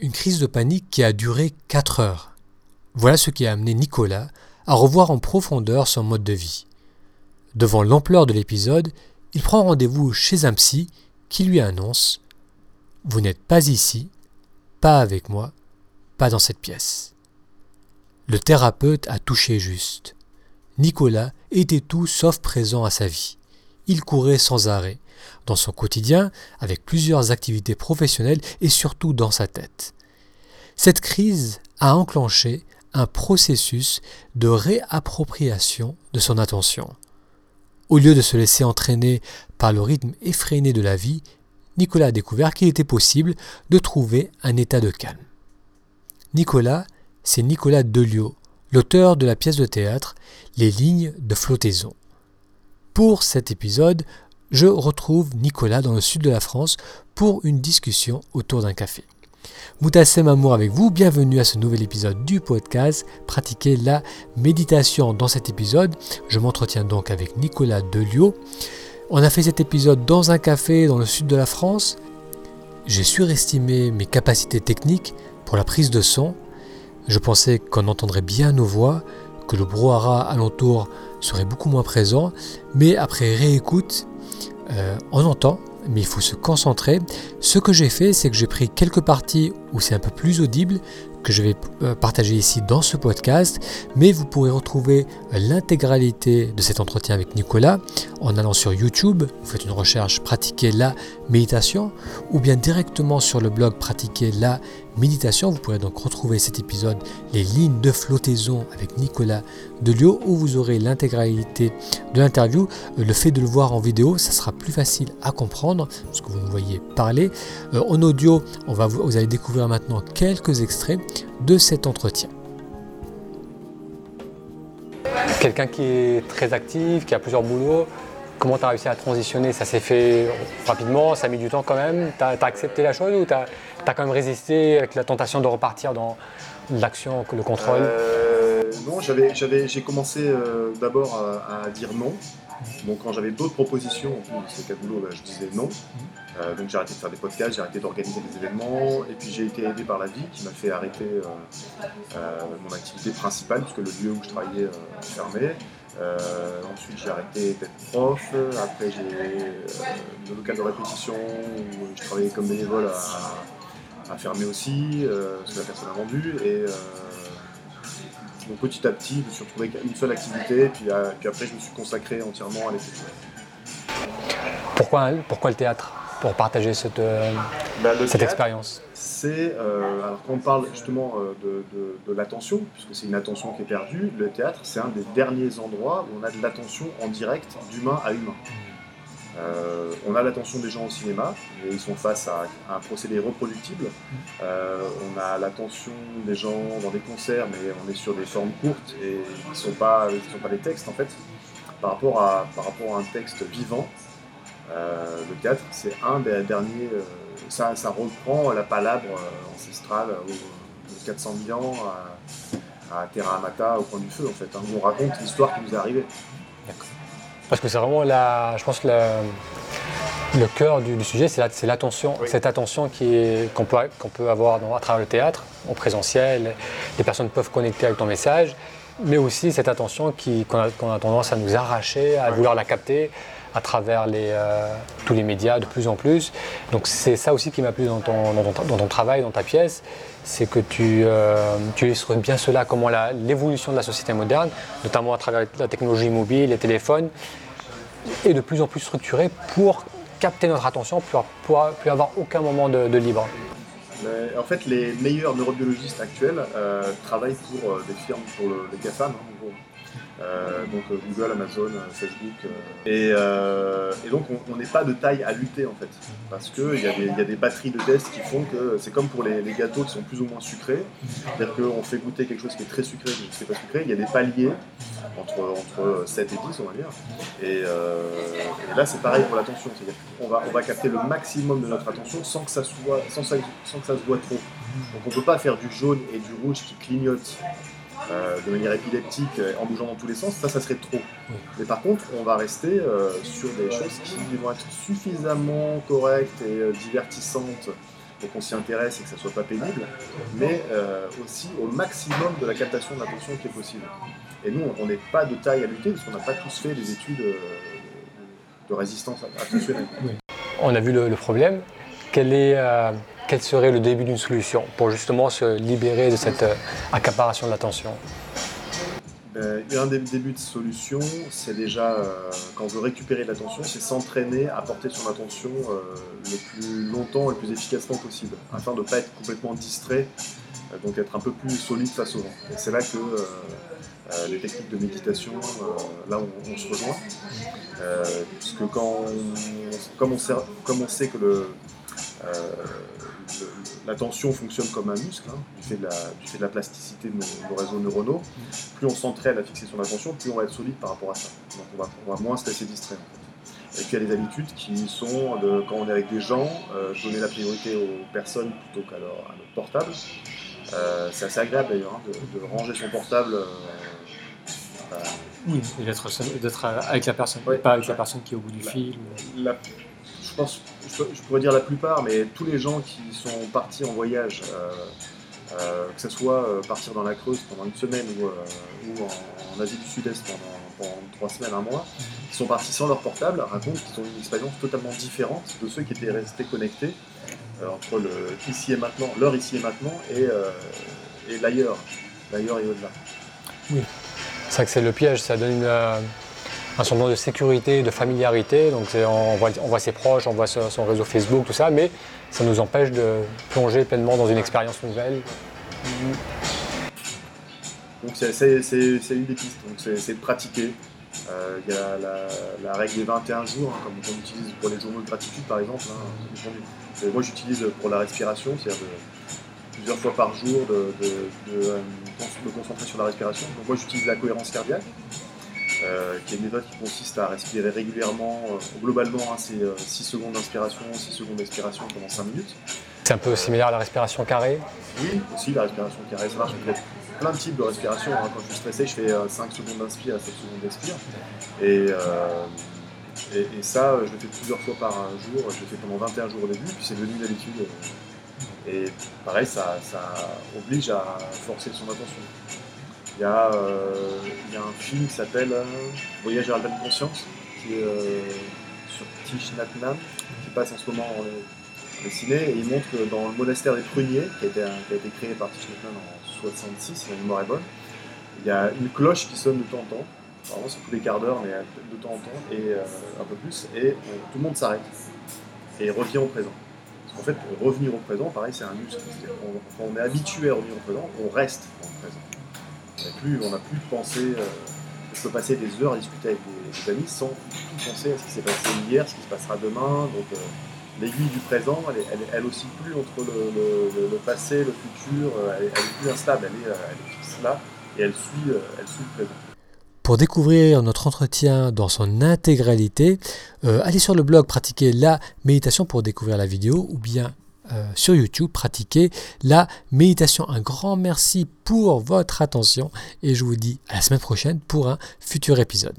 Une crise de panique qui a duré 4 heures. Voilà ce qui a amené Nicolas à revoir en profondeur son mode de vie. Devant l'ampleur de l'épisode, il prend rendez-vous chez un psy qui lui annonce « Vous n'êtes pas ici, pas avec moi, pas dans cette pièce. » Le thérapeute a touché juste. Nicolas était tout sauf présent à sa vie. Il courait sans arrêt, dans son quotidien, avec plusieurs activités professionnelles et surtout dans sa tête. Cette crise a enclenché un processus de réappropriation de son attention. Au lieu de se laisser entraîner par le rythme effréné de la vie, Nicolas a découvert qu'il était possible de trouver un état de calme. Nicolas, c'est Nicolas Deliot, l'auteur de la pièce de théâtre « Les lignes de flottaison ». Pour cet épisode, je retrouve Nicolas dans le sud de la France pour une discussion autour d'un café. Moutassem Amour avec vous, bienvenue à ce nouvel épisode du podcast « Pratiquer la méditation ». Dans cet épisode, je m'entretiens donc avec Nicolas Deliot. On a fait cet épisode dans un café dans le sud de la France. J'ai surestimé mes capacités techniques pour la prise de son. Je pensais qu'on entendrait bien nos voix, que le brouhaha alentour serait beaucoup moins présent, mais après réécoute, on entend, mais il faut se concentrer. Ce que j'ai fait, c'est que j'ai pris quelques parties où c'est un peu plus audible, que je vais partager ici dans ce podcast, mais vous pourrez retrouver l'intégralité de cet entretien avec Nicolas en allant sur YouTube, vous faites une recherche « Pratiquer la méditation » ou bien directement sur le blog « Pratiquer la méditation ». Vous pourrez donc retrouver cet épisode « Les lignes de flottaison » avec Nicolas Deliot où vous aurez l'intégralité de l'interview. Le fait de le voir en vidéo, ça sera plus facile à comprendre parce que vous me voyez parler. En audio, vous allez découvrir maintenant quelques extraits de cet entretien. Quelqu'un qui est très actif, qui a plusieurs boulots, comment tu as réussi à transitionner? Ça s'est fait rapidement, ça a mis du temps quand même. Tu as accepté la chose ou tu as quand même résisté avec la tentation de repartir dans l'action, le contrôle? Non, j'ai commencé d'abord à dire non. Donc quand j'avais d'autres propositions en plus de ces 4 boulots, je disais non. Donc j'ai arrêté de faire des podcasts, j'ai arrêté d'organiser des événements et puis j'ai été aidé par la vie qui m'a fait arrêter mon activité principale puisque le lieu où je travaillais fermait. Ensuite j'ai arrêté d'être prof, après j'ai le local de répétition où je travaillais comme bénévole à fermer aussi, parce que la personne a vendu. Et, donc petit à petit, je me suis retrouvé avec une seule activité, puis après je me suis consacré entièrement à l'écriture. Pourquoi le théâtre? Pour partager cette expérience? C'est, alors quand on parle justement de l'attention, puisque c'est une attention qui est perdue, le théâtre c'est un des derniers endroits où on a de l'attention en direct d'humain à humain. On a l'attention des gens au cinéma, et ils sont face à un procédé reproductible. On a l'attention des gens dans des concerts, mais on est sur des formes courtes et ils ne sont pas des textes en fait. Par rapport à un texte vivant, le théâtre, c'est un des derniers. Ça reprend la palabre ancestrale aux 400 000 ans à Terra Amata, au coin du feu en fait, hein, où on raconte l'histoire qui nous est arrivée. D'accord. Parce que c'est vraiment, je pense, le cœur du sujet, c'est l'attention, oui. Cette attention qu'on peut avoir à travers le théâtre, en présentiel, les personnes peuvent connecter avec ton message, mais aussi cette attention qu'on a tendance à nous arracher, à vouloir la capter à travers tous les médias de plus en plus. Donc c'est ça aussi qui m'a plu dans ton travail, dans ta pièce, c'est que tu illustres bien cela, comment l'évolution de la société moderne, notamment à travers la technologie mobile, les téléphones, est de plus en plus structurée pour capter notre attention, pour plus avoir aucun moment de libre. En fait, les meilleurs neurobiologistes actuels travaillent pour des firmes, pour les GAFAM, hein, en gros. Donc Google, Amazon, Facebook. Et donc on n'est pas de taille à lutter en fait. Parce qu'il y a des batteries de tests qui font que c'est comme pour les gâteaux qui sont plus ou moins sucrés. C'est-à-dire qu'on fait goûter quelque chose qui est très sucré, quelque chose qui n'est pas sucré. Il y a des paliers entre 7 et 10 on va dire. Et là c'est pareil pour l'attention. C'est-à-dire qu'on va capter le maximum de notre attention sans que ça se voit trop. Donc on ne peut pas faire du jaune et du rouge qui clignotent. De manière épileptique, en bougeant dans tous les sens, ça serait trop. Mais par contre, on va rester sur des choses qui vont être suffisamment correctes et divertissantes pour qu'on s'y intéresse et que ça ne soit pas pénible, mais aussi au maximum de la captation d'intention qui est possible. Et nous, on n'est pas de taille à lutter, parce qu'on n'a pas tous fait des études de résistance attentionnelle. Oui. On a vu le problème. Quel serait le début d'une solution pour justement se libérer de cette accaparation de l'attention? Un des débuts de solution, c'est déjà, quand on veut récupérer l'attention, c'est s'entraîner à porter son attention le plus longtemps et le plus efficacement possible, afin de ne pas être complètement distrait, donc être un peu plus solide face au vent. Et c'est là que les techniques de méditation, là on se rejoint, puisque comme on sait que l'attention fonctionne comme un muscle, hein, du fait de la plasticité de nos réseaux neuronaux. Plus on s'entraîne à fixer son attention, plus on va être solide par rapport à ça. Donc on va moins se laisser distraire. En fait. Et puis il y a des habitudes qui sont, quand on est avec des gens, donner la priorité aux personnes plutôt qu'à leur portable. C'est assez agréable d'ailleurs, hein, de ranger son portable. Oui, et d'être avec la personne, ouais, pas avec la personne qui est au bout du fil. Je pense, je pourrais dire la plupart, mais tous les gens qui sont partis en voyage, que ce soit partir dans la Creuse pendant une semaine ou en Asie du Sud-Est pendant 3 semaines, 1 mois, qui sont partis sans leur portable, racontent qu'ils ont une expérience totalement différente de ceux qui étaient restés connectés entre leur ici et maintenant et l'ailleurs et au-delà. Oui, c'est vrai que c'est le piège, ça donne un sentiment de sécurité, de familiarité, donc on voit ses proches, on voit son réseau Facebook, tout ça, mais ça nous empêche de plonger pleinement dans une expérience nouvelle. Donc c'est une des pistes, donc c'est de pratiquer. Il y a la règle des 21 jours, hein, comme on utilise pour les journaux de gratitude par exemple. Hein, moi j'utilise pour la respiration, c'est-à-dire plusieurs fois par jour de me concentrer sur la respiration. Donc moi j'utilise la cohérence cardiaque. Qui est une méthode qui consiste à respirer régulièrement, globalement, hein, c'est 6 secondes d'inspiration, 6 secondes d'expiration pendant 5 minutes. C'est un peu similaire à la respiration carrée ? Oui, aussi la respiration carrée, ça marche. J'ai plein de types de respiration, hein. Quand je suis stressé, je fais 5 secondes d'inspire, 7 secondes d'expire. Et ça, je le fais plusieurs fois par jour, je le fais pendant 21 jours au début, puis c'est devenu une habitude. Et pareil, ça oblige à forcer son attention. Il y a un film qui s'appelle Voyage vers la pleine conscience, qui est sur Thich Nhat Hanh, qui passe en ce moment en ciné, et il montre que dans le monastère des Pruniers, qui a été créé par Thich Nhat Hanh en 1966, si ma mémoire est bonne, il y a une cloche qui sonne de temps en temps, vraiment c'est tous les quarts d'heure, mais de temps en temps, et un peu plus, et tout le monde s'arrête, et revient au présent. En fait, revenir au présent, pareil, c'est un muscle, c'est-à-dire quand on est habitué à revenir au présent, on reste dans le présent. On n'a plus de pensée. Je peux passer des heures à discuter avec des amis sans tout penser à ce qui s'est passé hier, ce qui se passera demain. Donc l'aiguille du présent, elle oscille plus entre le passé, le futur. Elle est plus instable, elle est fixe là et elle suit le présent. Pour découvrir notre entretien dans son intégralité, allez sur le blog Pratiquer la méditation pour découvrir la vidéo ou bien sur YouTube, pratiquer la méditation. Un grand merci pour votre attention et je vous dis à la semaine prochaine pour un futur épisode.